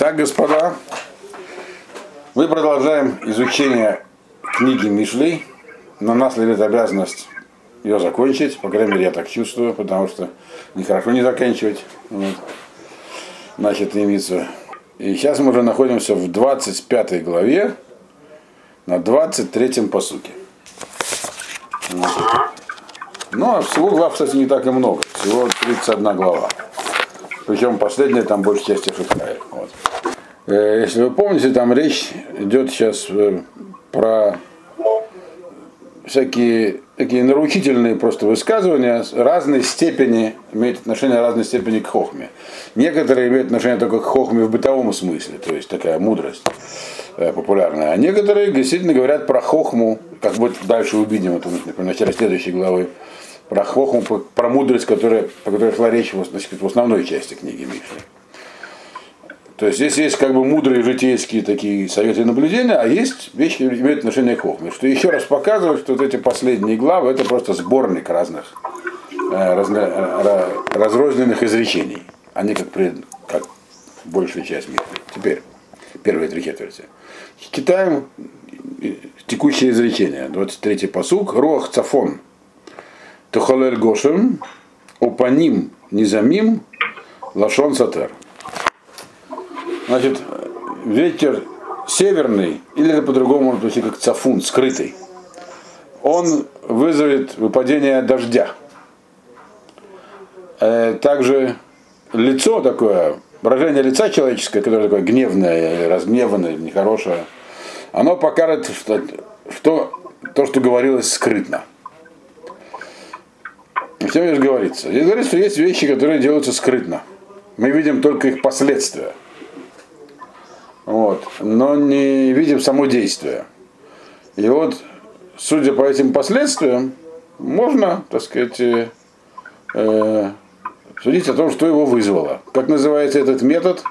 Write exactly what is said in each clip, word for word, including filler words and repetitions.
Итак, господа, мы продолжаем изучение книги Мишлей. На нас лежит обязанность ее закончить, по крайней мере, я так чувствую, потому что нехорошо не заканчивать. Вот. Значит, имеется. И сейчас мы уже находимся в двадцать пятой главе, на двадцать третьем посуке. Вот. Ну, а всего глав, кстати, не так и много. Всего тридцать одна глава. Причем последняя там большая часть Шекспира. Вот. Если вы помните, там речь идет сейчас про всякие такие нравоучительные просто высказывания разной степени, имеют отношение разной степени к хохме. Некоторые имеют отношение только к хохме в бытовом смысле, то есть такая мудрость популярная. А некоторые действительно говорят про хохму, как бы дальше увидим, это, например, в начале следующей главы, про хохму, про мудрость, которая, по которой шла речь, значит, в основной части книги Мишлей. То есть здесь есть как бы мудрые житейские такие советы и наблюдения, а есть вещи, которые имеют отношение к хохме. Что еще раз показывает, что вот эти последние главы это просто сборник разных разно, разрозненных изречений. Они как, пред, как большая часть мира. Теперь, первые три четверти. Читаем текущее изречение. двадцать третий пасук. Руах цафон. Тухалель гошем. Упаним низамим. Лашон сатер. Значит, ветер северный, или это по-другому можно прийти как цафун, скрытый, он вызовет выпадение дождя. Также лицо такое, выражение лица человеческое, которое такое гневное, разгневанное, нехорошее, оно покажет, что, что то, что говорилось, скрытно. Всем здесь говорится. Здесь говорится, что есть вещи, которые делаются скрытно. Мы видим только их последствия. Вот, но не видим само действие. И вот, судя по этим последствиям, можно, так сказать, э, судить о том, что его вызвало. Как называется этот метод?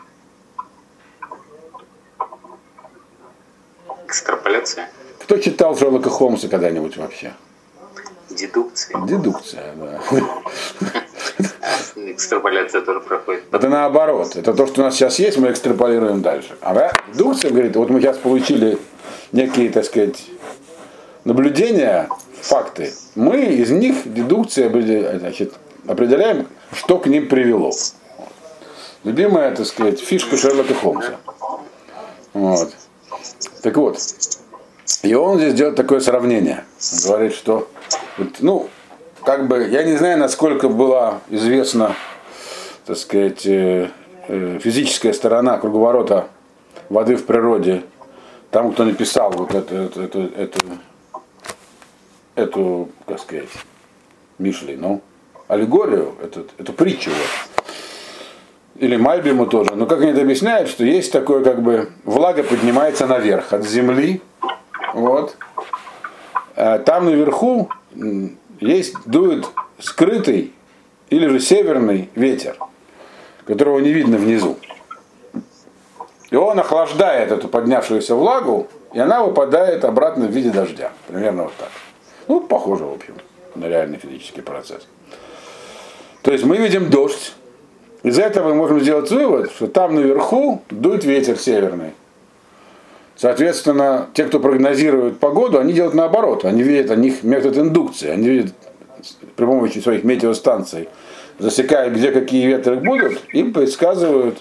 Экстраполяция. Кто читал Шерлока Холмса когда-нибудь вообще? Дедукция. Дедукция, да. Экстраполяция тоже проходит. Это наоборот. Это то, что у нас сейчас есть, мы экстраполируем дальше. А дедукция говорит, вот мы сейчас получили некие, так сказать, наблюдения, факты. Мы из них дедукции значит, определяем, что к ним привело. Любимая, так сказать, фишка Шерлока Холмса. Вот. Так вот. И он здесь делает такое сравнение. Он говорит, что ну, как бы, я не знаю, насколько была известна, так сказать, физическая сторона круговорота воды в природе тому, кто написал вот эту, эту, эту, эту как сказать, Мишлей, ну, аллегорию, эту, эту притчу, или Мальбиму тоже. Но как они это объясняют, что есть такое, как бы, влага поднимается наверх от земли, вот, а там наверху есть, дует скрытый или же северный ветер, которого не видно внизу. И он охлаждает эту поднявшуюся влагу, и она выпадает обратно в виде дождя. Примерно вот так. Ну, похоже, в общем, на реальный физический процесс. То есть мы видим дождь. Из этого мы можем сделать вывод, что там наверху дует ветер северный. Соответственно, те, кто прогнозирует погоду, они делают наоборот. Они видят, у них метод индукции. Они видят при помощи своих метеостанций, засекают, где какие ветры будут, им предсказывают,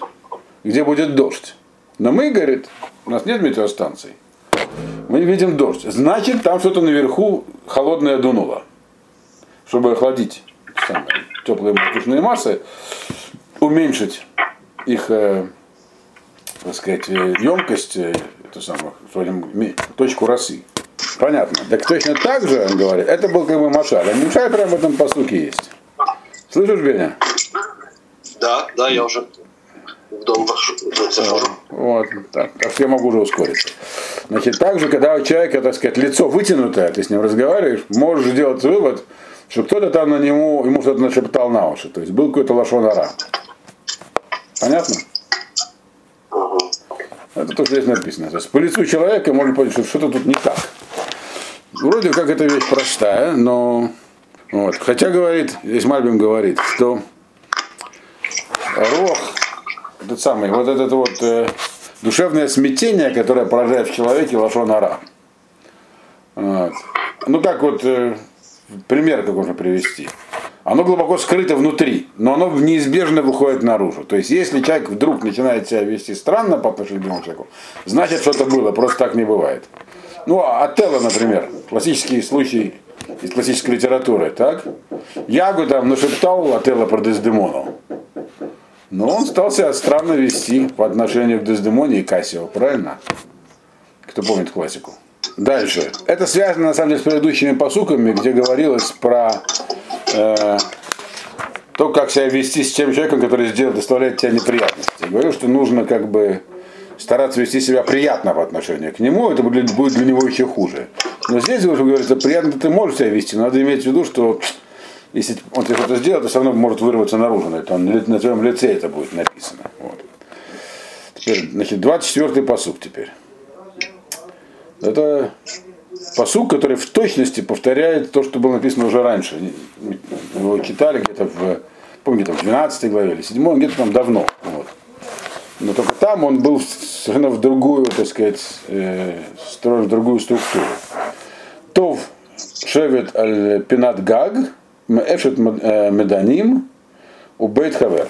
где будет дождь. Но мы, говорит, у нас нет метеостанций. Мы видим дождь. Значит, там что-то наверху холодное дунуло. Чтобы охладить самые теплые воздушные массы, уменьшить их, так сказать, емкость, эту самую, точку росы. Понятно. Так точно так же, он говорит, это был как бы машаль. А машаль прямо в этом пасуке есть. Слышишь, Беня? Да, да, я уже в дом захожу. Вот, так, так я могу уже ускориться. Значит, так же, когда у человека, так сказать, лицо вытянутое, ты с ним разговариваешь, можешь делать вывод, что кто-то там на него, ему что-то нашептал на уши. То есть был какой-то лашон ара. Понятно? Это то, что здесь написано. То есть по лицу человека можно понять, что что-то тут не так. Вроде как эта вещь простая, но... Вот. Хотя говорит, здесь Мальбим говорит, что рох этот самый, вот это вот э, душевное смятение, которое порождает в человеке лашон ара. Вот. Ну так вот, э, пример как можно привести. Оно глубоко скрыто внутри, но оно неизбежно выходит наружу. То есть, если человек вдруг начинает себя вести странно по отношению к любимому человеку, значит, что-то было, просто так не бывает. Ну, Отелло, например, классический случай из классической литературы, так? Ягу там нашептал Отелло про Дездемону, но он стал себя странно вести по отношению к Дездемоне и Кассио, правильно? Кто помнит классику? Дальше. Это связано, на самом деле, с предыдущими пасуками, где говорилось про... то, как себя вести с тем человеком, который сделал, доставляет тебе неприятности. Я говорю, что нужно как бы стараться вести себя приятно по отношению к нему, это будет для него еще хуже. Но здесь, вы говорите, приятно ты можешь себя вести, но надо иметь в виду, что если он тебе что-то сделал, то все равно может вырваться наружу, на твоем лице это будет написано. Вот. Теперь, значит, двадцать четвёртый пасук теперь. Это... пасук, который в точности повторяет то, что было написано уже раньше. Его читали где-то в, помню, там в двенадцатой главе или седьмой, где-то там давно. Вот. Но только там он был совершенно в другую, так сказать, э, строен в другую структуру. Тов шевет аль пинат гаг, меэшет меданим, убейт хавер.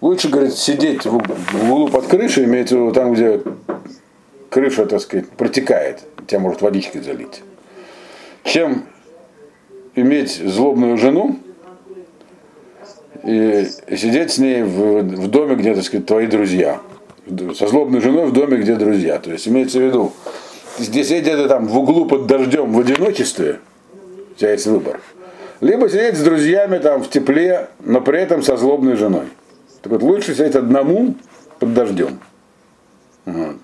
Лучше, говорит, сидеть в углу под крышей, имеется в виду там, где крыша, так сказать, протекает, тебя может водичкой залить, чем иметь злобную жену и сидеть с ней в, в доме, где, так сказать, твои друзья. Со злобной женой в доме, где друзья. То есть имеется в виду, здесь сидеть где-то там в углу под дождем в одиночестве, у тебя есть выбор. Либо сидеть с друзьями там в тепле, но при этом со злобной женой. Так вот, лучше сидеть одному под дождем. Вот.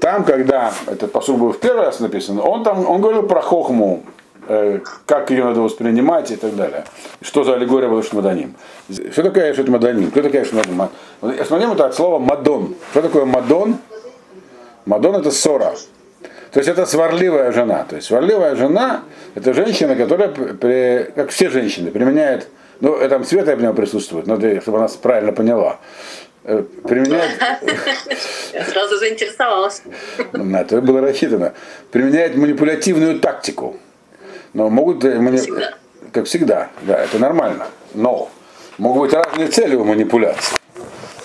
Там, когда этот пасук был в первый раз написан, он там он говорил про хохму, э, как ее надо воспринимать и так далее. Что за аллегория была шмаданим? Что такое эшет маданим? Кто такая шмаданим? Шмаданим это от слова мадон. Что такое мадон? Мадон это ссора. То есть это сварливая жена. То есть сварливая жена это женщина, которая, при, как все женщины, применяет, ну там Света, я понимаю, присутствует, надо, чтобы она правильно поняла. Применяет... Я сразу заинтересовалась. На это было рассчитано. Применяет манипулятивную тактику. Но могут... Мани... Всегда. Как всегда. Да, это нормально. Но могут быть разные цели у манипуляции.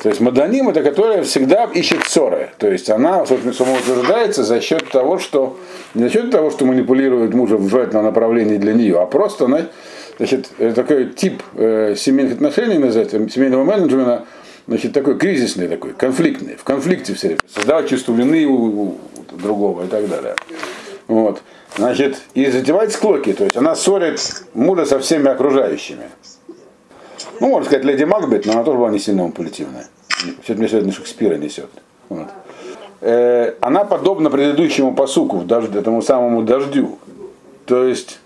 То есть маданим это которая всегда ищет ссоры. То есть она, собственно, самоутверждается за счет того, что... Не за счет того, что манипулирует мужа в желательном направлении для нее, а просто она... Значит, такой тип э, семейных отношений, называется, семейного менеджмента, значит, такой кризисный, такой, конфликтный, в конфликте все время, создавать чувство вины у, у, у другого и так далее. Вот. Значит, и затевать склоки, то есть она ссорит мужа со всеми окружающими. Ну, можно сказать, Леди Макбет, но она тоже была не сильно манипулятивная. Все-таки мне сегодня Шекспира несет. Вот. Э, она подобна предыдущему пасуку, дождю, этому самому дождю. То есть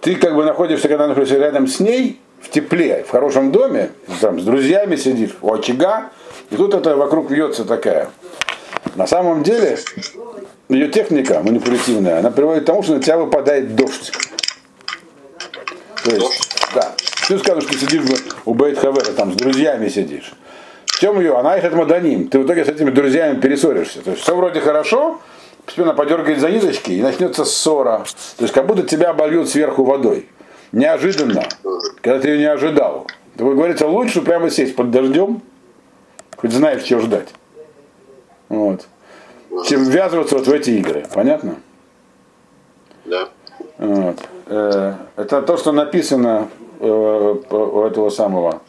ты как бы находишься, когда находишься рядом с ней, в тепле, в хорошем доме, там, с друзьями сидишь, у очага, и тут это вокруг вьется такая. На самом деле, ее техника манипулятивная, она приводит к тому, что на тебя выпадает дождь. То есть, да. Ты скажешь, что сидишь у Бейт Хавера, там, с друзьями сидишь. В чем ее? Она их отмаданим. Ты в итоге с этими друзьями перессоришься. То есть, все вроде хорошо, постепенно подергает за ниточки, и начнется ссора. То есть, как будто тебя обольют сверху водой. Неожиданно, когда ты ее не ожидал. То, как говорится, лучше прямо сесть под дождем, хоть знаешь, чего ждать. Вот. Чем ввязываться вот в эти игры. Понятно? Да. Вот. Это то, что написано у этого самого.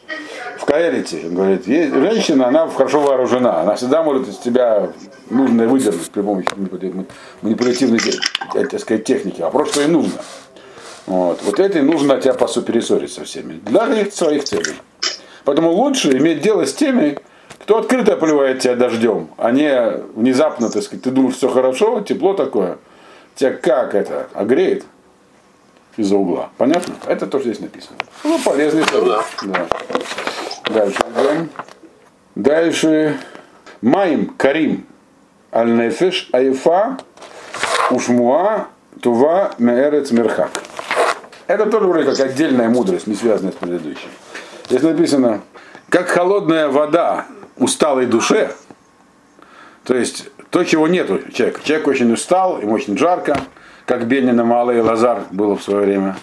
В Каэлете, он говорит, есть женщина, она хорошо вооружена. Она всегда может из тебя нужное выдернуть при помощи манипулятивной, так сказать, техники. А просто и нужно. Вот. Вот это и нужно от тебя пасу перессориться со всеми. Для своих целей. Поэтому лучше иметь дело с теми, кто открыто поливает тебя дождем, а не внезапно, так сказать, ты думаешь, все хорошо, тепло такое. Тебя как это, огреет из-за угла. Понятно? Это то, что здесь написано. Ну, полезный совет. Да. Дальше идем. Дальше. Маим карим аль-нефеш айфа ушмуа тува меэрец мерхак. Это тоже вроде как отдельная мудрость, не связанная с предыдущим. Здесь написано, как холодная вода усталой душе, то есть то, чего нет у человека. Человек очень устал, ему очень жарко, как Бенин и Малый Лазар было в свое время.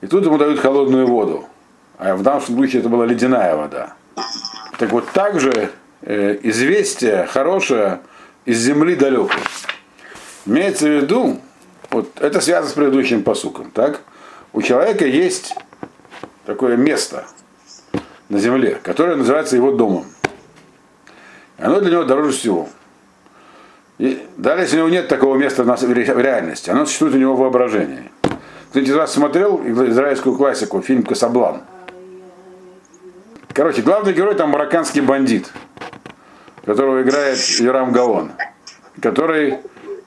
И тут ему дают холодную воду. А в данном случае это была ледяная вода. Так вот, также э, известие хорошее из земли далекой. Имеется в виду, вот это связано с предыдущим пасуком, так? У человека есть такое место на земле, которое называется его домом. И оно для него дороже всего. И далее, если у него нет такого места в реальности, оно существует у него в воображении. Кто-нибудь из вас смотрел израильскую классику, фильм «Касабланка»? Короче, главный герой там марокканский бандит, которого играет Йорам Гаон, который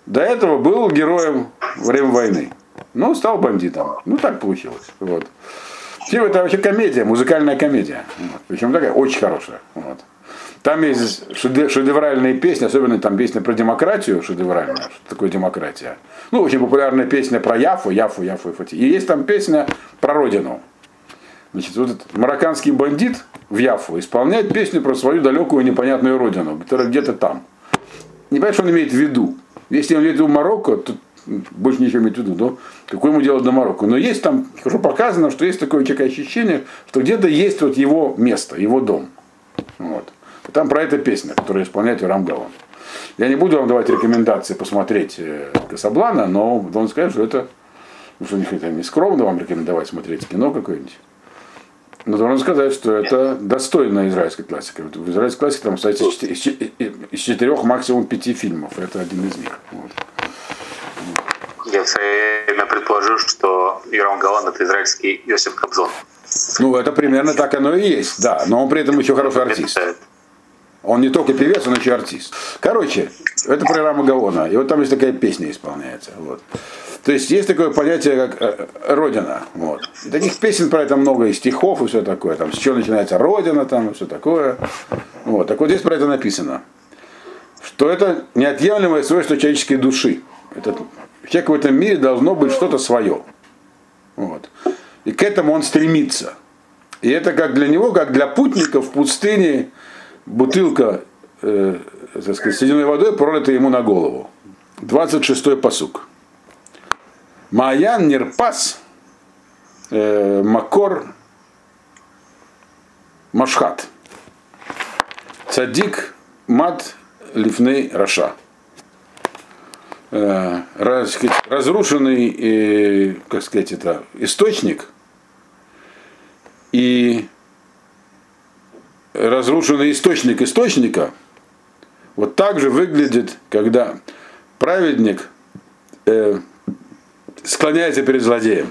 до этого был героем во время войны, но стал бандитом. Ну, так получилось. Вот. Фильм — это вообще комедия, музыкальная комедия. Вот. Причем такая очень хорошая. Вот. Там есть шедевральные песни, особенно там песня про демократию шедевральная. Что такое демократия? Ну, очень популярная песня про Яфу, Яфу, Яфу и Фати. И есть там песня про родину. Значит, вот этот марокканский бандит в Яфу исполняет песню про свою далекую непонятную родину, которая где-то там. Не понимаю, что он имеет в виду. Если он имеет в виду Марокко, то больше ничего имеет в виду, но какое ему дело до Марокко. Но есть там, хорошо показано, что есть такое человек ощущение, что где-то есть вот его место, его дом. Вот. И там про это песня, которую исполняет Ирам Гаон. Я не буду вам давать рекомендации посмотреть Касаблана, но должен сказать, что это, ну, что не скромно вам рекомендовать смотреть кино какое-нибудь. Но должен сказать, что это достойная израильская классика. В израильской классике там, кстати, из четырех, максимум пяти фильмов. Это один из них. Вот. Я в свое время предположил, что Йорам Гаон — это израильский Йосиф Кобзон. Ну, это примерно так оно и есть, да. Но он при этом еще хороший артист. Он не только певец, он еще артист. Короче, это про Йорама Гаона. И вот там есть такая песня исполняется. Вот. То есть есть такое понятие, как родина. Вот. И таких песен про это много, и стихов, и все такое. Там, с чего начинается родина, там, и все такое. Вот. Так вот здесь про это написано. Что это неотъемлемое свойство человеческой души. Этот, человек в этом мире должно быть что-то свое. Вот. И к этому он стремится. И это как для него, как для путника в пустыне бутылка э, так сказать, с ледяной водой, пролита ему на голову. двадцать шестой пасук. Маян нирпас э, макор машхат цадик мат лифней раша. Э, раз, разрушенный э, как сказать, это, источник и разрушенный источник источника вот так же выглядит, когда праведник э, склоняется перед злодеем.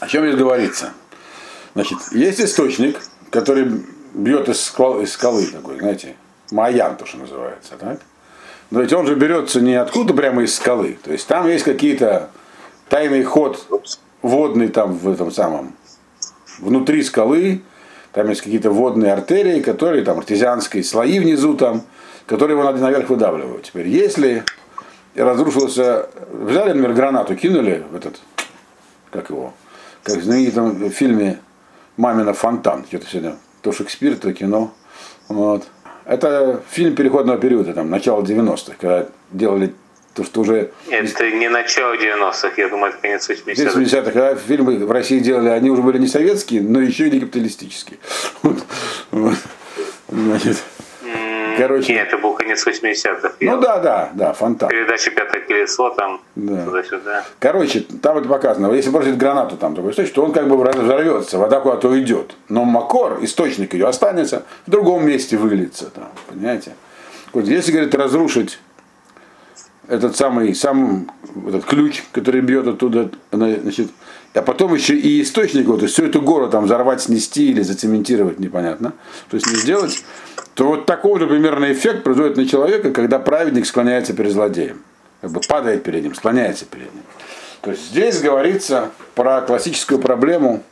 О чем здесь говорится? Значит, есть источник, который бьет из скалы такой, знаете, маян, то, что называется, так? Но ведь он же берется не откуда, прямо из скалы. То есть там есть какие-то тайный ход водный там в этом самом, внутри скалы, там есть какие-то водные артерии, которые там артезианские слои внизу там, которые его надо наверх выдавливают. Теперь если разрушился, взяли, например, гранату, кинули в этот, как его, как в знаменитом фильме «Мамина фонтан», что-то сегодня, то Шекспир, то кино. Вот. Это фильм переходного периода, там, начало девяностых, когда делали то, что уже... Это не начало девяностых, я думаю, это конец восьмидесятых. восьмидесятых, когда фильмы в России делали, они уже были не советские, но еще и не капиталистические. Вот. Вот. Значит... Короче, нет, это был конец восьмидесятых. Ну да, да, да, фонтан. Передача «Пятое колесо» там, да. Туда-сюда. Короче, там это показано. Если бросить гранату там такой источник, то он как бы взорвется, вода куда-то уйдет. Но макор, источник ее останется, в другом месте выльется там, понимаете? Вот если, говорит, разрушить этот самый, сам этот ключ, который бьет оттуда, значит, а потом еще и источник, вот, то есть всю эту гору там взорвать, снести или зацементировать, непонятно, то есть не сделать, то вот такой же примерно эффект производит на человека, когда праведник склоняется перед злодеем, как бы падает перед ним, склоняется перед ним. То есть здесь говорится про классическую проблему,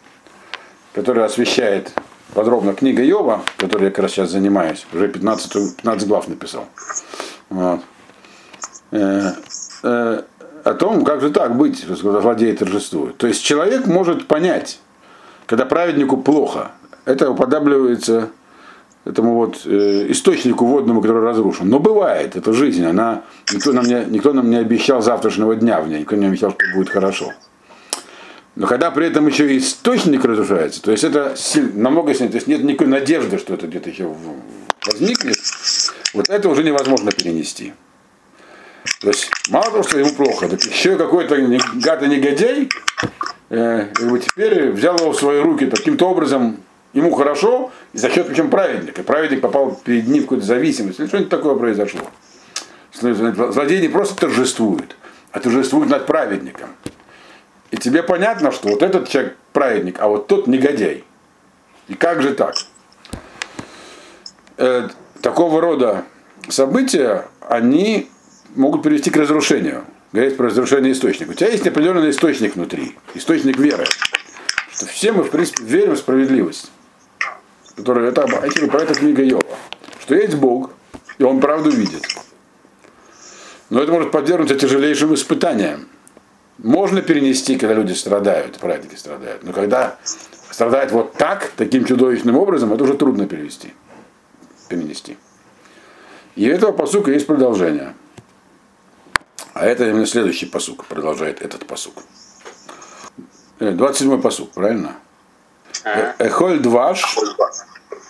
которую освещает подробно книга Йова, которой я как раз сейчас занимаюсь, уже пятнадцать, пятнадцать глав написал. Вот. О том, как же так быть, когда злодеи торжествуют. То есть человек может понять, Когда праведнику плохо, это уподобляется этому вот э, источнику водному, который разрушен. Но бывает, это жизнь, она, никто, нам не, никто нам не обещал завтрашнего дня в ней, никто не обещал, что будет хорошо. Но когда при этом еще и источник разрушается, то есть это намного сильнее, то есть нет никакой надежды, что это где-то еще возникнет, вот это уже невозможно перенести. То есть мало того, что ему плохо, так еще какой-то гад и негодяй э, теперь взял его в свои руки каким-то образом, ему хорошо, и за счет причем праведника. Праведник попал перед ним в какую-то зависимость, или что-нибудь такое произошло. Злодей не просто торжествует, а торжествует над праведником. И тебе понятно, что вот этот человек праведник, а вот тот негодяй. И как же так? Э, такого рода события, они могут привести к разрушению. Говорит про разрушение источника. У тебя есть определенный источник внутри, источник веры. Что все мы, в принципе, верим в справедливость. Которая, это, это, про это книга Йова. Что есть Бог, и Он правду видит. Но это может подвергнуться тяжелейшим испытаниям. Можно перенести, когда люди страдают, праведники страдают. Но когда страдают вот так, таким чудовищным образом, это уже трудно перевести, перенести. И у этого пасука есть продолжение. А это именно следующий пасук, продолжает этот пасук. двадцать седьмой пасук, правильно? Эхоль дваш,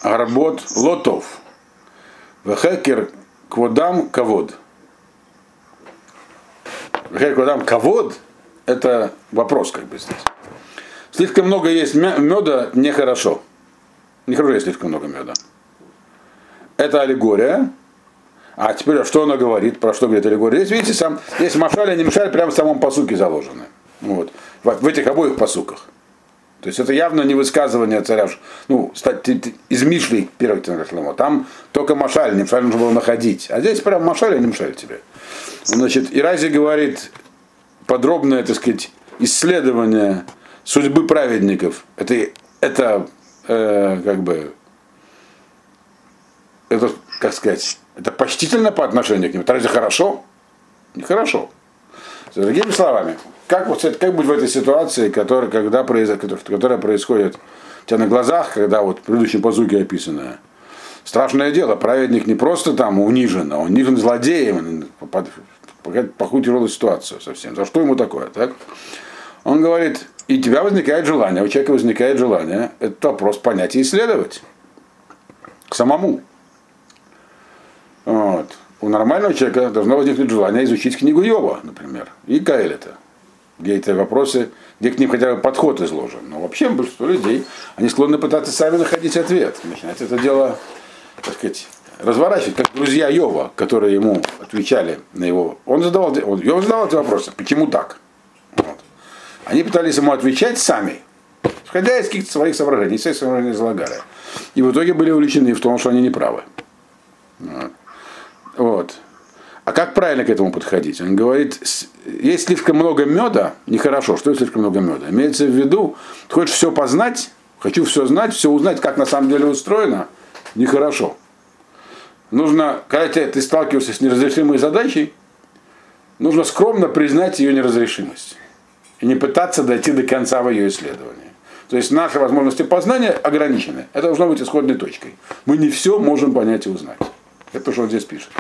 гарбот лотов, вехекер кводам кавод. Вехекер кводам кавод. Это вопрос, как бы здесь. Слишком много есть меда, нехорошо. Нехорошо есть слишком много меда. Это аллегория. А теперь, что она говорит, про что говорит аллегория? Здесь, видите, сам, здесь машаль, а не машаль, прямо в самом пасуке заложены. Вот. В этих обоих пасуках. То есть это явно не высказывание царя. Ну, из Мишлей, первых тенгашлама. Там только машаль, не машаль нужно было находить. А здесь прям машаль, а не машаль тебе. Значит, Ирази говорит... Подробное, так сказать, исследование судьбы праведников. Это, это э, как бы, это, как сказать, это почтительно по отношению к ним. Это разве хорошо? Нехорошо. Другими словами, как, вот, как быть в этой ситуации, которая, когда, которая происходит у тебя на глазах, когда вот в предыдущем пасуке описано. Страшное дело, праведник не просто там унижен, а унижен злодеем. Похуй тяжелую ситуацию совсем. За что ему такое? Так? Он говорит, и у тебя возникает желание, у человека возникает желание этот вопрос понять и исследовать. К самому. Вот. У нормального человека должно возникнуть желание изучить книгу Йова, например, и Каэлета. Где эти вопросы, где к ним хотя бы подход изложен. Но вообще большинство людей, они склонны пытаться сами находить ответ. Начинать это дело, так сказать, разворачивать, как друзья Йова, которые ему отвечали на его... Он задавал, он, Йов задавал эти вопросы, почему так? Вот. Они пытались ему отвечать сами, исходя из каких-то своих соображений, своих соображений излагали. И в итоге были увлечены в том, что они неправы. Вот. Вот. А как правильно к этому подходить? Он говорит, есть слишком много меда, нехорошо, что есть слишком много меда. Имеется в виду, ты хочешь все познать, хочу все знать, все узнать, как на самом деле устроено, нехорошо. Нужно, когда ты сталкиваешься с неразрешимой задачей, нужно скромно признать ее неразрешимость. И не пытаться дойти до конца в ее исследовании. То есть наши возможности познания ограничены. Это должно быть исходной точкой. Мы не все можем понять и узнать. Это то, что он здесь пишет.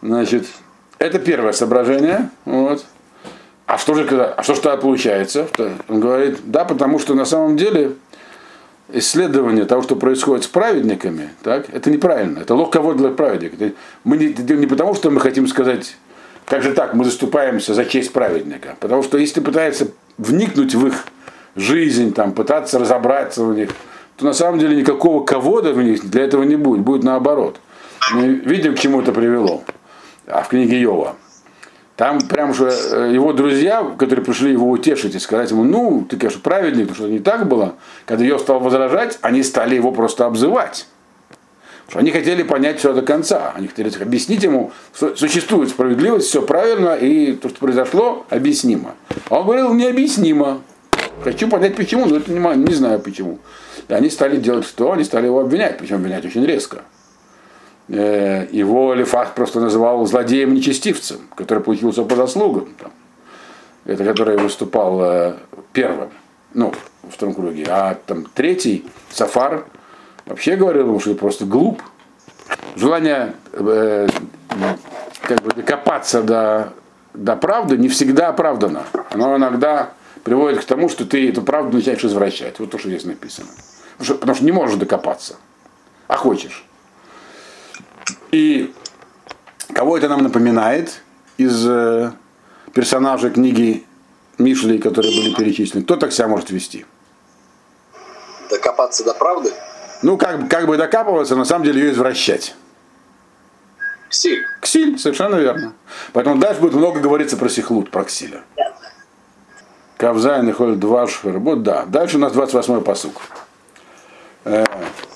Значит, это первое соображение. Вот. А что же когда, а что же тогда получается? Он говорит, да, потому что на самом деле... Исследование того, что происходит с праведниками, так, это неправильно, это лохковод для праведника. Мы не, не потому, что мы хотим сказать, как же так, мы заступаемся за честь праведника. Потому что если пытаешься вникнуть в их жизнь, там, пытаться разобраться в них, то на самом деле никакого ковода в них для этого не будет, будет наоборот. Мы видим, к чему это привело. А в книге Йова. Там прям же его друзья, которые пришли его утешить и сказать ему, ну, ты, конечно, праведник, потому что не так было. Когда Йов стал возражать, они стали его просто обзывать. Потому что они хотели понять все до конца. Они хотели объяснить ему, что существует справедливость, все правильно, и то, что произошло, объяснимо. А он говорил, необъяснимо. Хочу понять почему, но это не, не знаю почему. И они стали делать что? Они стали его обвинять, причем обвинять очень резко. Его Элифах просто называл злодеем-нечестивцем, который получился по заслугам. Там. Это который выступал э, первым. ну, во втором круге, а там третий, Сафар, вообще говорил ему, что это просто глуп. Желание э, как бы докопаться до, до правды не всегда оправдано. Оно иногда приводит к тому, что ты эту правду начинаешь извращать. Вот то, что здесь написано. Потому что, потому что не можешь докопаться, а хочешь. И кого это нам напоминает из э, персонажей книги Мишлей, которые были перечислены? Кто так себя может вести? Докопаться до правды? Ну, как, как бы докапываться, на самом деле ее извращать. Ксиль. Ксиль, совершенно верно. Поэтому дальше будет много говориться про сихлут, про ксиля. Кавзайн и холь два швербот, да. Дальше у нас двадцать восьмой пасук.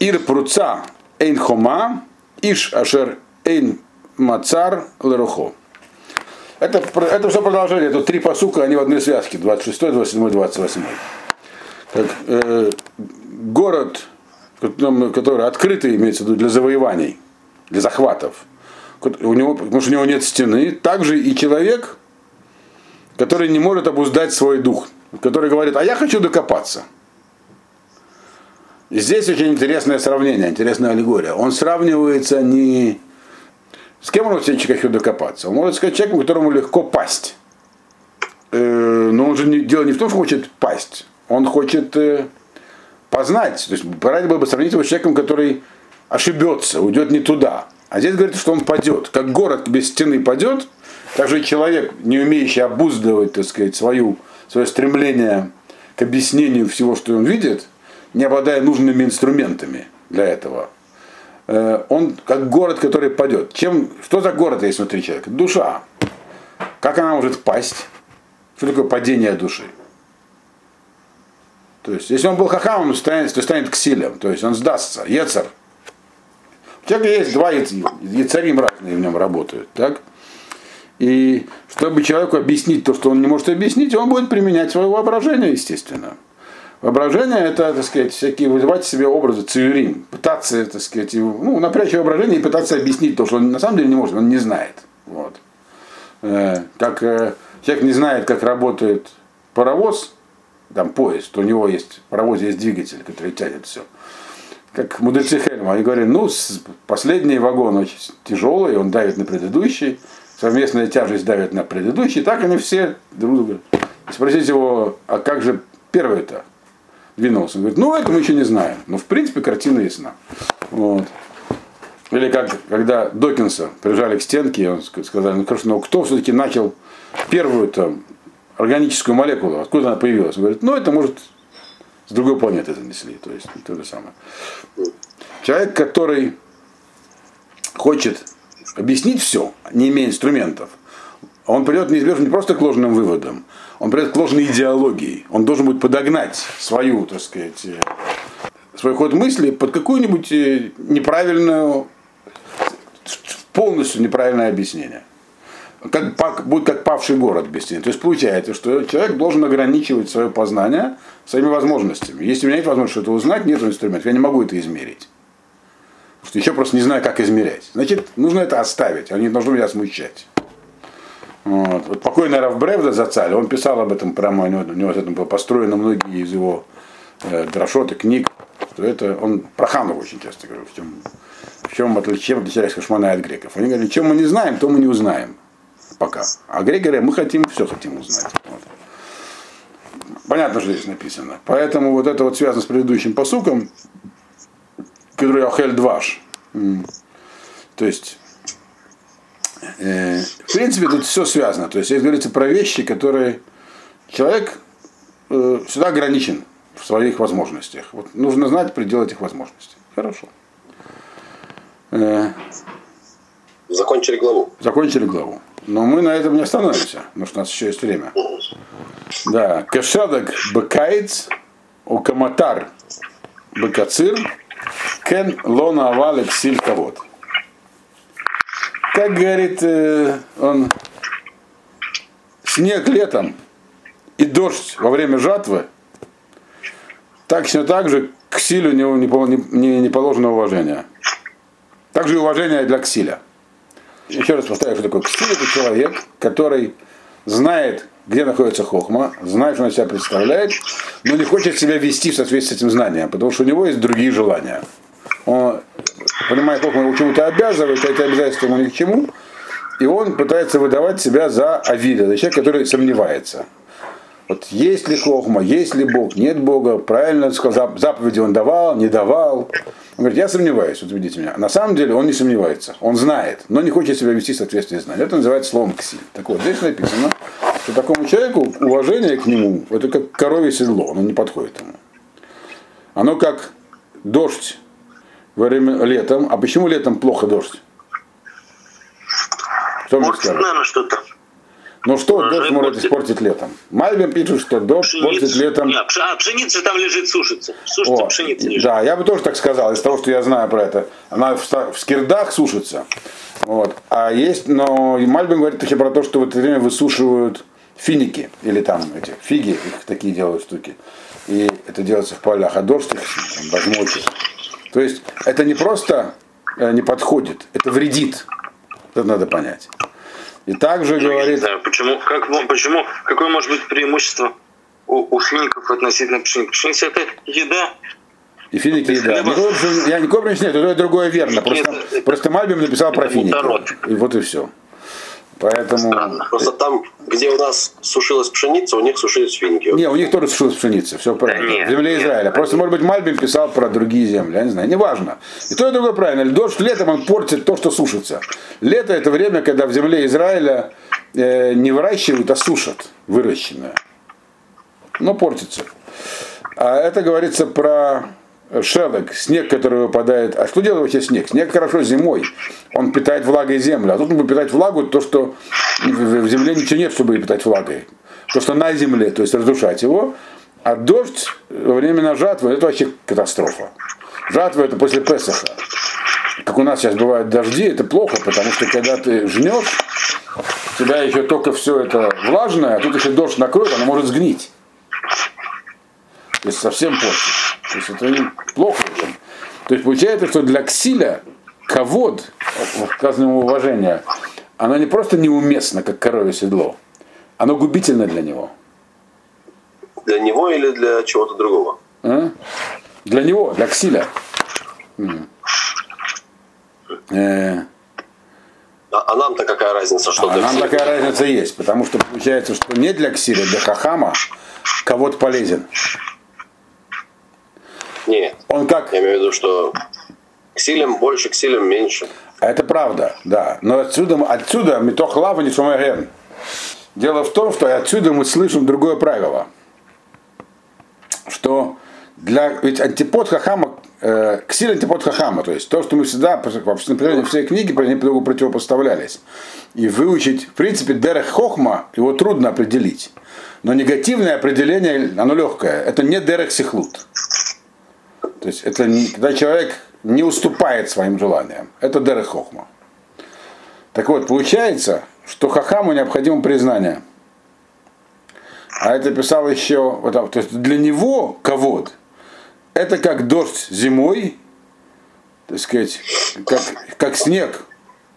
Ир пруца эйн хома, иш ашер эйн мацар лерухо. Это, это все продолжение, это три пасука, они в одной связке, двадцать шестой, двадцать седьмой, двадцать восьмой. Так, э, город, который открытый, имеется в виду, для завоеваний, для захватов, у него, потому что у него нет стены, также и человек, который не может обуздать свой дух, который говорит, а я хочу докопаться. И здесь очень интересное сравнение, интересная аллегория. Он сравнивается не... С кем он вообще хочу докопаться? Он может сказать человеку, которому легко пасть. Но он же не, дело не в том, что хочет пасть. Он хочет познать. То есть правильно было бы сравнить его с человеком, который ошибется, уйдет не туда. А здесь говорится, что он падет. Как город без стены падет, так же и человек, не умеющий обуздывать, так сказать, свою, свое стремление к объяснению всего, что он видит, не обладая нужными инструментами для этого. Он как город, который падет. Чем, что за город есть внутри человека? Душа. Как она может пасть? Что такое падение души? То есть, если он был хахамом, он станет, то станет ксилем. То есть, он сдастся. Ецар. У человека есть два яцари. Яцарим разные в нем работают. Так? И чтобы человеку объяснить то, что он не может объяснить, он будет применять свое воображение, естественно. Воображение – это, так сказать, всякие вызывать в себе образы, цюрим, пытаться, так сказать, ну, напрячь воображение и пытаться объяснить то, что он на самом деле не может, он не знает. Вот. Как человек не знает, как работает паровоз, там поезд, у него есть, в паровозе есть двигатель, который тянет все. Как мудрецы Хельма, они говорят, ну, последний вагон очень тяжелый, он давит на предыдущий, совместная тяжесть давит на предыдущий, так они все друг друга. Спросите его, а как же первый-то? Двинулся. Он говорит, ну это мы еще не знаем. Но в принципе картина ясна. Вот. Или как, когда Докинса прижали к стенке, и он сказал, ну хорошо, но кто все-таки начал первую там, органическую молекулу, откуда она появилась? Он говорит, ну это может с другой планеты занесли. То есть то же самое. Человек, который хочет объяснить все, не имея инструментов, он придет неизбежно не просто к ложным выводам, он придет к ложной идеологии. Он должен будет подогнать свою, так сказать, свой ход мысли под какую-нибудь неправильную, полностью неправильное объяснение. Как, будет как павший город без тени. То есть получается, что человек должен ограничивать свое познание своими возможностями. Если у меня нет возможности это узнать, нет инструментов, я не могу это измерить. Потому что еще просто не знаю, как измерять. Значит, нужно это оставить, а не должно меня смущать. Вот. Вот покойный Рав Бревда Зацаль, он писал об этом прямо, у него, у него было построено многие из его э, дрошот и книг, что это, он про ханов очень часто говорил, в чем, в чем отличались хашманы от греков. Они говорят, чем мы не знаем, то мы не узнаем пока. А греки говорят, мы хотим, все хотим узнать. Вот. Понятно, что здесь написано. Поэтому вот это вот связано с предыдущим пасуком, который Ахель Дваш. То есть... В принципе, тут все связано. То есть, здесь говорится про вещи, которые человек всегда ограничен в своих возможностях. Вот нужно знать предел этих возможностей. Хорошо. Закончили главу. Закончили главу. Но мы на этом не остановимся, потому что у нас еще есть время. Да. Кашадак бекаиц, окаматар бекацир, кен лона авалек силькавод. Как говорит он, снег летом и дождь во время жатвы, точно так же к ксилю не положено уважение. Также и уважение для ксиля. Еще раз повторяю, что такое ксиль – это человек, который знает, где находится хохма, знает, что он себя представляет, но не хочет себя вести в соответствии с этим знанием, потому что у него есть другие желания. Он, понимая хохма, его к чему-то обязывает, а это обязательство ему ни к чему, и он пытается выдавать себя за авида, за человека, который сомневается. Вот есть ли хохма, есть ли Бог, нет Бога, правильно сказал, заповеди он давал, не давал. Он говорит, я сомневаюсь, вот видите меня. На самом деле он не сомневается, он знает, но не хочет себя вести в соответствии с знанием. Это называется словом кси. Так вот, здесь написано, что такому человеку уважение к нему, это как коровье седло, оно не подходит ему. Оно как дождь во время летом. А почему летом плохо дождь? Что мне скажут? Ну что а дождь может будет... испортить летом? Мальбим пишет, что дождь пшеница... портит летом... Нет, а пшеница там лежит, сушится. Сушится О, пшеница лежит. Да, я бы тоже так сказал, из того, что я знаю про это. Она в, в скирдах сушится. Вот. А есть, но Мальбим говорит таки про то, что в это время высушивают финики. Или там эти фиги, их такие делают штуки. И это делается в полях. А дождь их возмочит. То есть это не просто не подходит, это вредит. Это надо понять. И также ну, говорит... Знаю, почему, как, почему, какое может быть преимущество у, у фиников относительно пшеницы? Пшеница – это еда. И финики – еда. Никакого, я никакого пшеницы нет, это другое верно. Просто, это, просто Мальбим написал про финики. Народ. И вот и все. Поэтому... Странно. Просто там, где у нас сушилась пшеница, у них сушились финики. Не, у них тоже сушилась пшеница. Все правильно. Да, нет, земля нет, Израиля. Нет. Просто, может быть, Мальбим писал про другие земли. Я не знаю. Неважно. И то, и другое правильно. Дождь летом он портит то, что сушится. Лето – это время, когда в земле Израиля э, не выращивают, а сушат выращенное. Но портится. А это говорится про... Шерлок, снег, который выпадает. А что делает вообще снег? Снег хорошо зимой. Он питает влагой землю. А тут он будет питать влагу, то, что в земле ничего нет, чтобы питать влагой. То, что на земле, то есть разрушать его. А дождь во время жатвы, это вообще катастрофа. Жатва это после Песаха. Как у нас сейчас бывают дожди, это плохо, потому что когда ты жнешь, у тебя еще только все это влажное, а тут еще дождь накроет, оно может сгнить. То есть совсем плохо. То есть это плохо. То есть получается, что для ксиля ковод, сказанного уважения, оно не просто неуместно, как коровье седло, оно губительно для него. Для него или для чего-то другого? А? Для него, для ксиля. А нам-то какая разница, что а для ксиля? Нам такая разница есть, потому что получается, что не для ксиля, для хахама ковод полезен. Нет, он как... я имею в виду, что ксилем больше, ксилем меньше. А это правда, да. Но отсюда, отсюда метох лава не сумаген. Дело в том, что отсюда мы слышим другое правило. Что для... Ведь антипод хахама, э, ксиль антипод хахама, то есть то, что мы всегда, например, все книги по нему противопоставлялись. И выучить, в принципе, дерех хохма, его трудно определить. Но негативное определение, оно легкое. Это не дерех сихлут. То есть это не, когда человек не уступает своим желаниям. Это дерех хохма. Так вот, получается, что хахаму необходимо признание. А это писал еще... Вот, то есть для него ковод это как дождь зимой, так сказать, как, как снег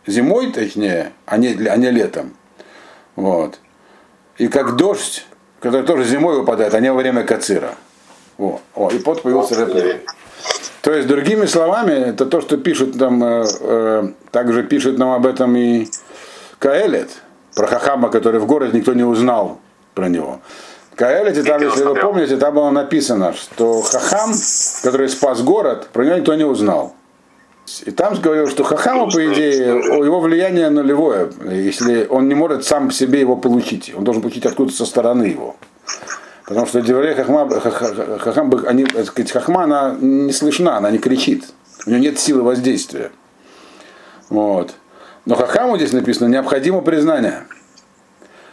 зимой, точнее, а не, а не летом. Вот. И как дождь, который тоже зимой выпадает, а не во время кацира. О, о, и под появился этот. То есть, другими словами, это то, что пишет там, э, э, также пишет нам об этом и Каэлет, про хахама, который в городе никто не узнал про него. Каэлет, там, если вы помните, там было написано, что хахам, который спас город, про него никто не узнал. И там говорил, что хахаму, по идее, его влияние нулевое, если он не может сам себе его получить. Он должен получить откуда-то со стороны его. Потому что Деврей Хохма, хохам, они, Хохма, она не слышна, она не кричит. У нее нет силы воздействия. Вот. Но Хохаму здесь написано, необходимо признание.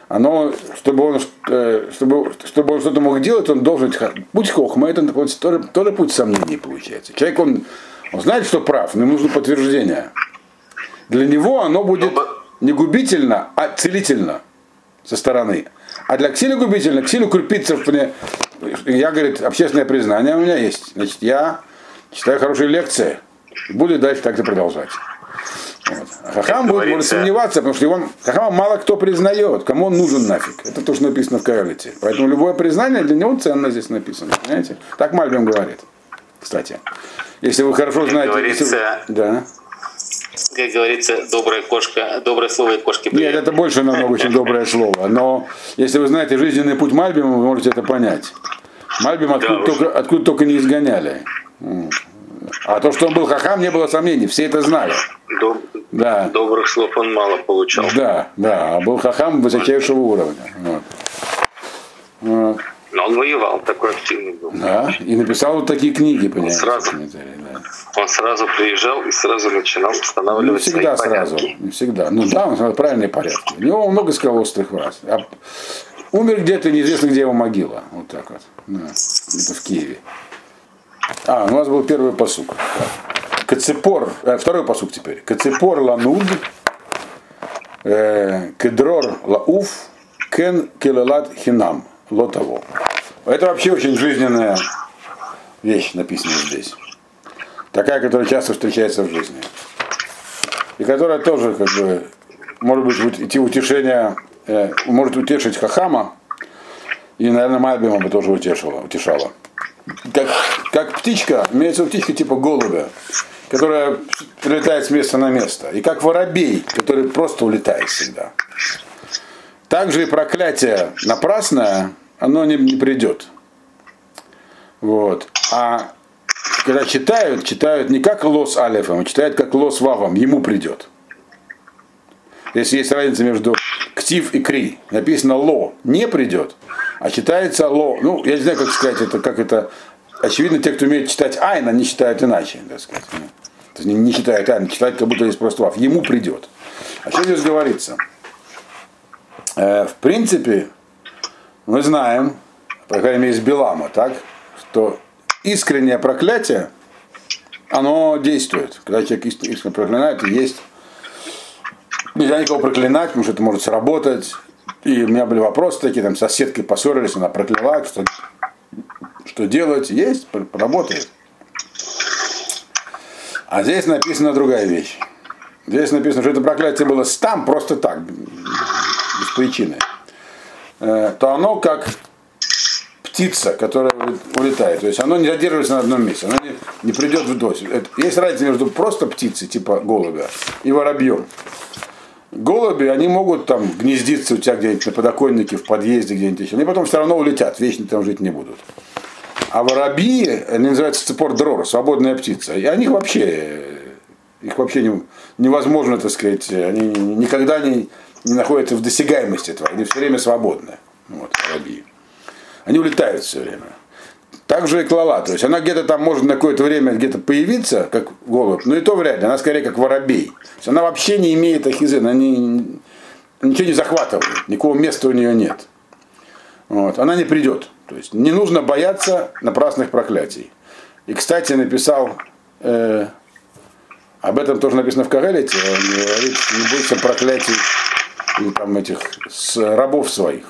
Оно, чтобы он, чтобы, чтобы он что-то мог делать, он должен... Путь Хохма, это тоже, тоже путь сомнений получается. Человек, он, он знает, что прав, но ему нужно подтверждение. Для него оно будет не губительно, а целительно со стороны. А для ксиля губительно, ксилю крупится в... Я, говорит, общественное признание у меня есть. Значит, я читаю хорошие лекции. Буду дальше так-то продолжать. Хахам будет, может, сомневаться, потому что его, хахама мало кто признает, кому он нужен нафиг. Это то, что написано в Каэлете. Поэтому любое признание для него ценно здесь написано. Понимаете? Так Мальбим говорит, кстати. Если вы хорошо как знаете... Говорится, вы... Да. Как говорится, добрая кошка, доброе слово и кошки приятно. Нет, это больше намного, чем доброе слово. Но если вы знаете жизненный путь Мальбима, вы можете это понять. Мальбим откуда, да, только, откуда только не изгоняли. А то, что он был хахам, не было сомнений. Все это знали. Доб... Да. Добрых слов он мало получал. Да, да. А был хахам высочайшего уровня. Вот. Вот. Но он воевал, такой активный был. Да, и написал вот такие книги, понимаете. Он сразу, да. он сразу приезжал и сразу начинал устанавливать не всегда свои сразу, порядки. Не всегда. Ну да, он сказал правильные порядки. У него много сказал острых фраз. А умер где-то, неизвестно где его могила. Вот так вот. Да. Это в Киеве. А, у нас был первый пасук. Кацепор, э, второй пасук теперь. Кацепор лануд, э, кедрор лауф, кен келелат хинам, лотово. Это вообще очень жизненная вещь, написанная здесь. Такая, которая часто встречается в жизни. И которая тоже, как бы, может быть, идти утешение, э, может утешить хахама. И, наверное, Мальбима бы тоже утешила, утешала. Как, как птичка, имеется птичка типа голубя, которая прилетает с места на место. И как воробей, который просто улетает всегда. Также и проклятие напрасное, оно не, не придет. Вот. А когда читают, читают не как лос алефом, а читают как лос вавом, ему придет. Если есть разница между ктив и кри, написано ло, не придет. А читается ло, ну, я не знаю, как сказать это, как это, очевидно, те, кто умеет читать айна, не читают иначе, так сказать. То есть не, не читают айна, читают, как будто есть просто вав. Ему придет. А что здесь говорится? Э, в принципе, мы знаем, по крайней мере, из Билама, так, что искреннее проклятие, оно действует. Когда человек искренне проклинает, и есть. Нельзя никого проклинать, потому что это может сработать. И у меня были вопросы такие, там, с соседкой поссорились, она прокляла, что, что делать, есть, работает. А здесь написана другая вещь. Здесь написано, что это проклятие было стам, просто так, без причины. То оно как птица, которая улетает. То есть оно не задерживается на одном месте, оно не, не придет вдось. Есть разница между просто птицей, типа голубя, и воробьем. Голуби, они могут там гнездиться у тебя где-нибудь на подоконнике, в подъезде где-нибудь еще. Они потом все равно улетят, вечно там жить не будут. А воробьи, они называются цепор-дрор, свободная птица. И о них вообще, их вообще не, невозможно, так сказать, они никогда не, не находятся в досягаемости этого. Они все время свободны, вот, воробьи. Они улетают все время. Так же и клала, то есть она где-то там может на какое-то время где-то появиться, как голубь, но и то вряд ли, она скорее как воробей. То есть она вообще не имеет ахизы, она не, ничего не захватывает, никакого места у нее нет. Вот. Она не придет, то есть не нужно бояться напрасных проклятий. И, кстати, написал, э, об этом тоже написано в Каэлете, он говорит, не бойся проклятий и, там, этих, с рабов своих.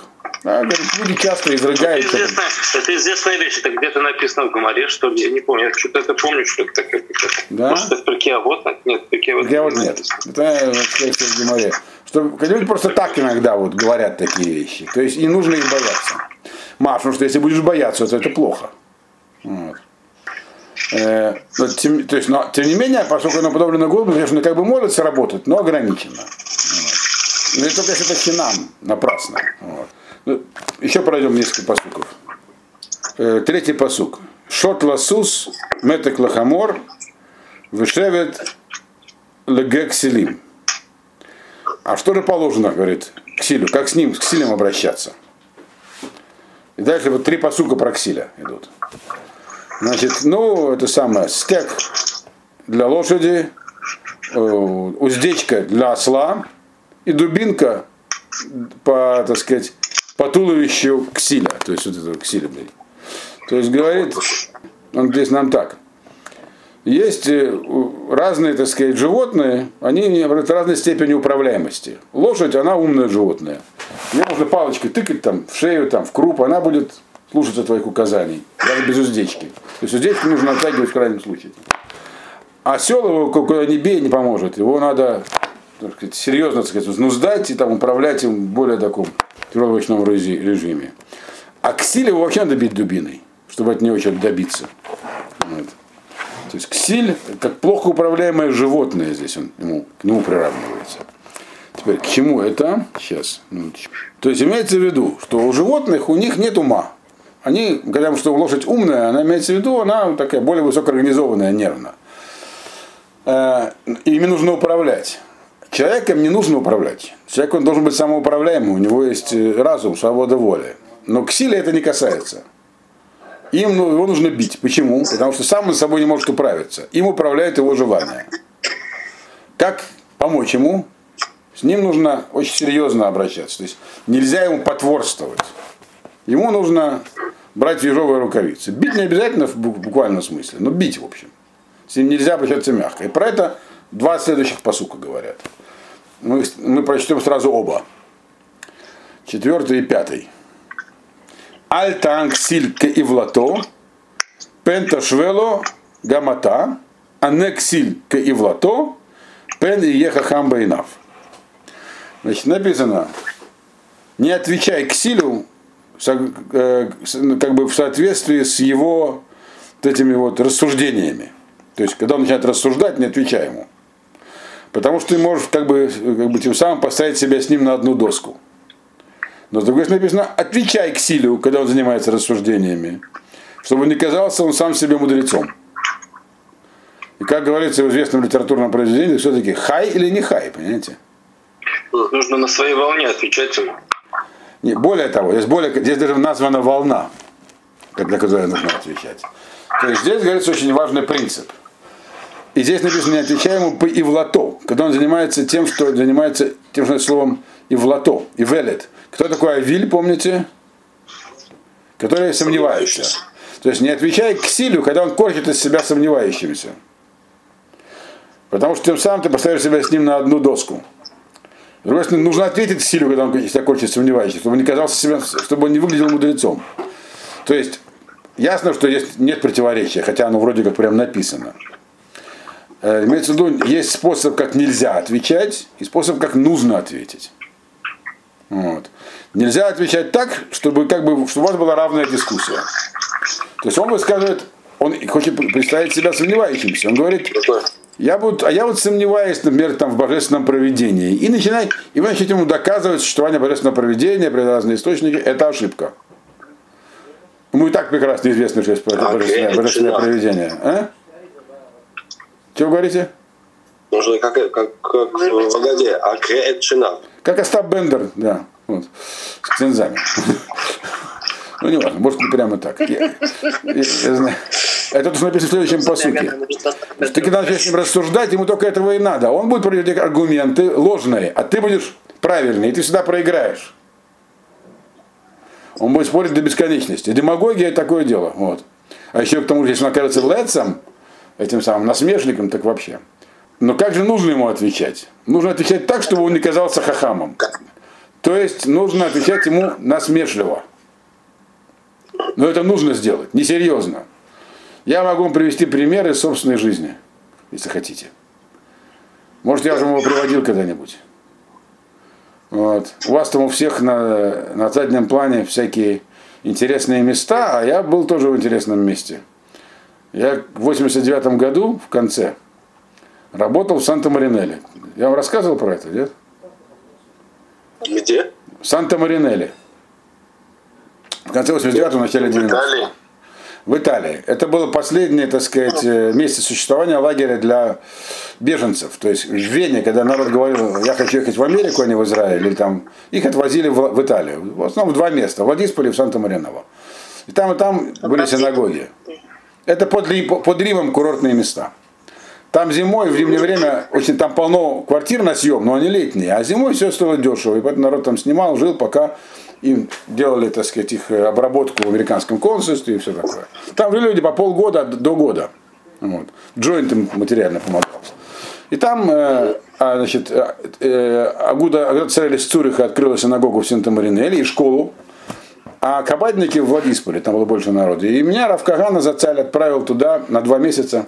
А, говорит, люди часто изрыгаются. Это известная, это известная вещь, это где-то написано в Гамаре, что ли, я не помню, я что-то помню, что это такое. Да? Может, это в Перкеавод? Нет, в Перкеавод нет. Это в Гамаре. Что люди просто так иногда вот говорят такие вещи. То есть не нужно их бояться. Маш, потому что если будешь бояться, то это плохо. Вот. Э, но, тем, то есть, но, тем не менее, поскольку оно подоблено голубю, конечно, как бы может сработать, но ограничено. Вот. Но и только если это хинам, напрасно. Вот. Еще пройдем несколько пасуков. Третий пасук. Шот ласус, метек лахамор, вешевет леге ксилим. А что же положено, говорит, ксилю? Как с ним, с ксилем обращаться? И дальше вот три пасука про ксиля идут. Значит, ну, это самое, стек для лошади, уздечка для осла и дубинка по, так сказать, по туловищу ксиля, то есть вот этого ксиля. То есть говорит, он здесь нам так. Есть разные, так сказать, животные, они в разной степени управляемости. Лошадь, она умное животное. Ее можно палочкой тыкать там в шею, там, в круп, она будет слушаться твоих указаний, даже без уздечки. То есть уздечку нужно оттягивать в крайнем случае. осел его куда ни бей не поможет. Его надо, так сказать, серьезно, так сказать, ну, сдать и там управлять им в более таком тренировочном режиме. А ксиль его вообще надо бить дубиной, чтобы от него что-то добиться. Вот. То есть ксиль, как плохо управляемое животное, здесь он ему, к нему приравнивается. Теперь, к чему это? Сейчас. То есть имеется в виду, что у животных, у них нет ума. Они, говорят, что лошадь умная, она имеется в виду, она такая более высокоорганизованная нервно. Ими нужно управлять. Человеком не нужно управлять. Человек, он должен быть самоуправляемым, у него есть разум, свобода воли. Но к силе это не касается. Им, ну, его нужно бить. Почему? Потому что сам он с собой не может управиться. Им управляет его желание. Как помочь ему? С ним нужно очень серьезно обращаться. То есть нельзя ему потворствовать. Ему нужно брать ежовые рукавицы. Бить не обязательно в буквальном смысле, но бить, в общем. С ним нельзя обращаться мягко. И про это два следующих пасука говорят. Мы, мы прочтем сразу оба. Четвертый и пятый. Аль-танг сильке и влато, пенташвело гамата, анек сильке и влато, пен и еха хамба инав. Значит, написано, не отвечай к силю, как бы в соответствии с его вот этими вот рассуждениями. То есть, когда он начинает рассуждать, не отвечай ему. Потому что ты можешь как бы, как бы тем самым поставить себя с ним на одну доску. Но с другой стороны написано, отвечай к силю, когда он занимается рассуждениями, чтобы не казался он сам себе мудрецом. И как говорится в известном литературном произведении, все-таки хай или не хай, понимаете? Нужно на своей волне отвечать ему. Не, более того, здесь, более, здесь даже названа волна, на которую нужно отвечать. То есть здесь говорится очень важный принцип. И здесь написано, не отвечай ему по ивлато, когда он занимается тем, что занимается тем же словом ивлато, ивелет. Кто такой Авиль, помните? Который сомневается. То есть не отвечай к силю, когда он корчит из себя сомневающимся. Потому что тем самым ты поставишь себя с ним на одну доску. С другой стороны, нужно ответить силю, когда он себя корчит сомневающимся, чтобы он не казался себя, чтобы он не выглядел мудрецом. То есть ясно, что есть, нет противоречия, хотя оно вроде как прям написано. Имеется в виду, есть способ, как нельзя отвечать, и способ, как нужно ответить. Вот. Нельзя отвечать так, чтобы, как бы, чтобы у вас была равная дискуссия. То есть он высказывает, он хочет представить себя сомневающимся. Он говорит, я буду, а я вот сомневаюсь, например, там, в божественном провидении. И начинает, и вы начнете ему доказывать, что существование божественного провидения, разные источники, это ошибка. Мы и так прекрасно известны, что есть божественное, божественное провидение. А? Что вы говорите? Нужно как, как, как в Агаде, акреэтшина. Как Остап Бендер, да, вот, с цензами. Ну, не важно, может, не прямо так. Это тут написано в следующем посуке. Ты когда начнешь с ним рассуждать, ему только этого и надо. Он будет приводить аргументы ложные, а ты будешь правильный, и ты всегда проиграешь. Он будет спорить до бесконечности. Демагогия – это такое дело. Вот. А еще к тому же, если он окажется лэдсом, этим самым насмешником, так вообще. Но как же нужно ему отвечать? Нужно отвечать так, чтобы он не казался хахамом. То есть нужно отвечать ему насмешливо. Но это нужно сделать, несерьезно. Я могу вам привести примеры из собственной жизни, если хотите. Может, я уже его приводил когда-нибудь. Вот. У вас там у всех на, на заднем плане всякие интересные места, а я был тоже в интересном месте. Я в восемьдесят девятом году, в конце, работал в Санта-Маринелле. Я вам рассказывал про это, нет? Где? В Санта-Маринелле. В конце восемьдесят девятого, начале девяностого. В Италии? В Италии. Это было последнее, так сказать, месяц существования лагеря для беженцев. То есть в Вене, когда народ говорил, я хочу ехать в Америку, а не в Израиль, или там, их отвозили в, в Италию. В основном в два места. В Адисполе и в Санта-Маринелло. И там, и там были синагоги. Это под, под Римом курортные места. Там зимой, в зимнее время, очень, там полно квартир на съем, но они летние. А зимой все стоило дешево. И поэтому народ там снимал, жил, пока им делали, так сказать, их обработку в американском консульстве и все такое. Там жили люди по полгода до года. Вот. Джойнт им материально помогал. И там, э, а, значит, э, Агуда царь из Цюриха открыла синагогу в Санта-Маринелле и школу. А кабадники в Адисполе, там было больше народа. И меня Рав Кагана за царь отправил туда на два месяца,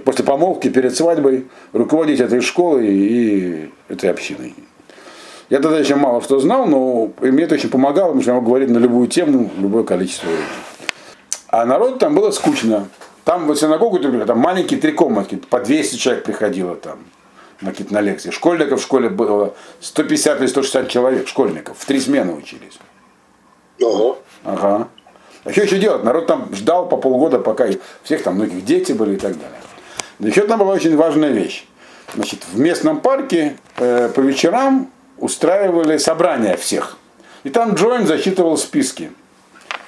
после помолвки, перед свадьбой, руководить этой школой и этой общиной. Я тогда еще мало что знал, но мне это очень помогало, потому что я мог говорить на любую тему, любое количество времени. А народу там было скучно. Там в синагогу, там маленькие три комнатки, по двести человек приходило там на какие-то на лекции. Школьников в школе было сто пятьдесят или сто шестьдесят человек, школьников. В три смены учились. Ого. Ага. А что еще делать? Народ там ждал по полгода, пока всех там, многих дети были и так далее. Но еще там была очень важная вещь. Значит, в местном парке э, по вечерам устраивали собрания всех. И там Джойнт зачитывал списки.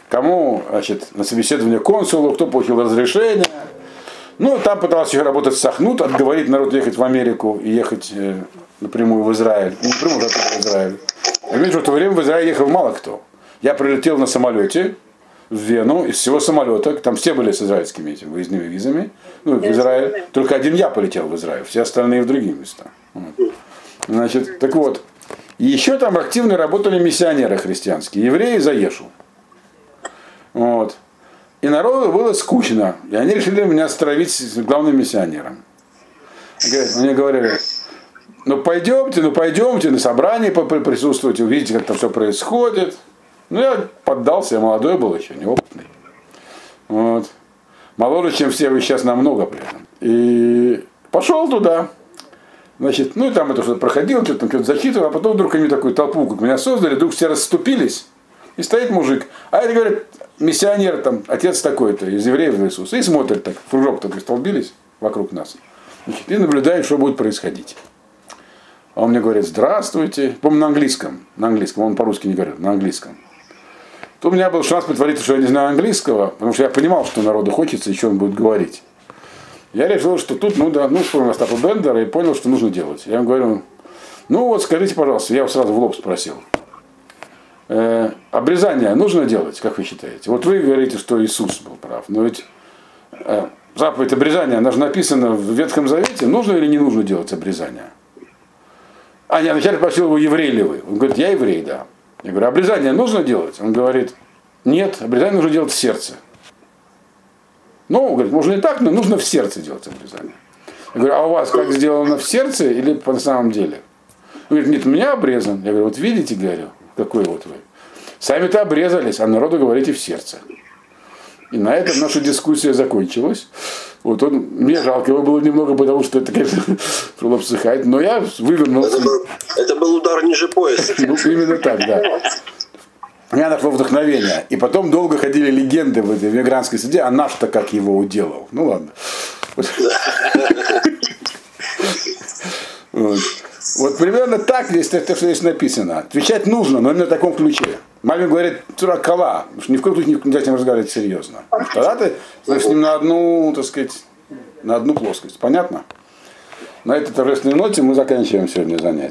Кому, значит, на собеседование консулу, кто получил разрешение. Ну, там пытался еще работать с Сохнут, отговорить народ ехать в Америку и ехать э, напрямую в Израиль. Не напрямую, зато в Израиль. Я вижу, что в то время в Израиль ехал мало кто. Я прилетел на самолете в Вену, из всего самолета, там все были с израильскими этими выездными визами, ну, в Израиль. Только один я полетел в Израиль, все остальные в другие места. Вот. Значит, так вот. И еще там активно работали миссионеры христианские, евреи за Ешу. Вот. И народу было скучно. И они решили меня стравить с главным миссионером. Они говорили, ну пойдемте, ну пойдемте, на собрании присутствуйте, увидите, как там все происходит. Ну я поддался, я молодой был еще, неопытный. Вот. Моложе, чем все вы сейчас намного при этом. И пошел туда. Значит, ну и там это что-то проходило, что-то там что-то зачитывал, а потом вдруг они такую толпу, как меня создали, вдруг все расступились. И стоит мужик, а это, говорит, миссионер, там, отец такой-то, из евреев за Иисуса, и смотрит так, в кружок так столбились вокруг нас, значит, и наблюдает, что будет происходить. А он мне говорит, здравствуйте, по-моему, на английском, на английском, он по-русски не говорит, на английском. То у меня был шанс притвориться, что я не знаю английского, потому что я понимал, что народу хочется, и что он будет говорить. Я решил, что тут, ну да, ну, вспомнил Остапа Бендера и понял, что нужно делать. Я ему говорю, ну вот, скажите, пожалуйста, я его сразу в лоб спросил. Э, обрезание нужно делать, как вы считаете? Вот вы говорите, что Иисус был прав, но ведь э, заповедь обрезания, она же написана в Ветхом Завете, нужно или не нужно делать обрезание? А я вначале спросил его, еврей ли вы? Он говорит, я еврей, да. Я говорю, обрезание нужно делать? Он говорит, нет, обрезание нужно делать в сердце. Ну, говорит, можно и так, но нужно в сердце делать обрезание. Я говорю, а у вас как сделано, в сердце или на самом деле? Он говорит, нет, у меня обрезан. Я говорю, вот видите, говорю, какой вот вы. Сами-то обрезались, а народу говорите в сердце. И на этом наша дискуссия закончилась. Вот он, мне жалко его было немного, потому что это, конечно, лоб всыхает, но я вывернулся. Это был, это был удар ниже пояса. Ну, именно так, да. Меня нашло вдохновение. И потом долго ходили легенды в этой мигрантской среде, а наш-то как его уделал. Ну ладно. Вот примерно так, если то, что здесь написано. Отвечать нужно, но именно в таком ключе. Мальбим говорит, цуракала, потому что ни в коем случае нельзя с ним разговаривать серьезно. Тогда ты с ним на одну, так сказать, на одну плоскость. Понятно? На этой торжественной ноте мы заканчиваем сегодня занятие.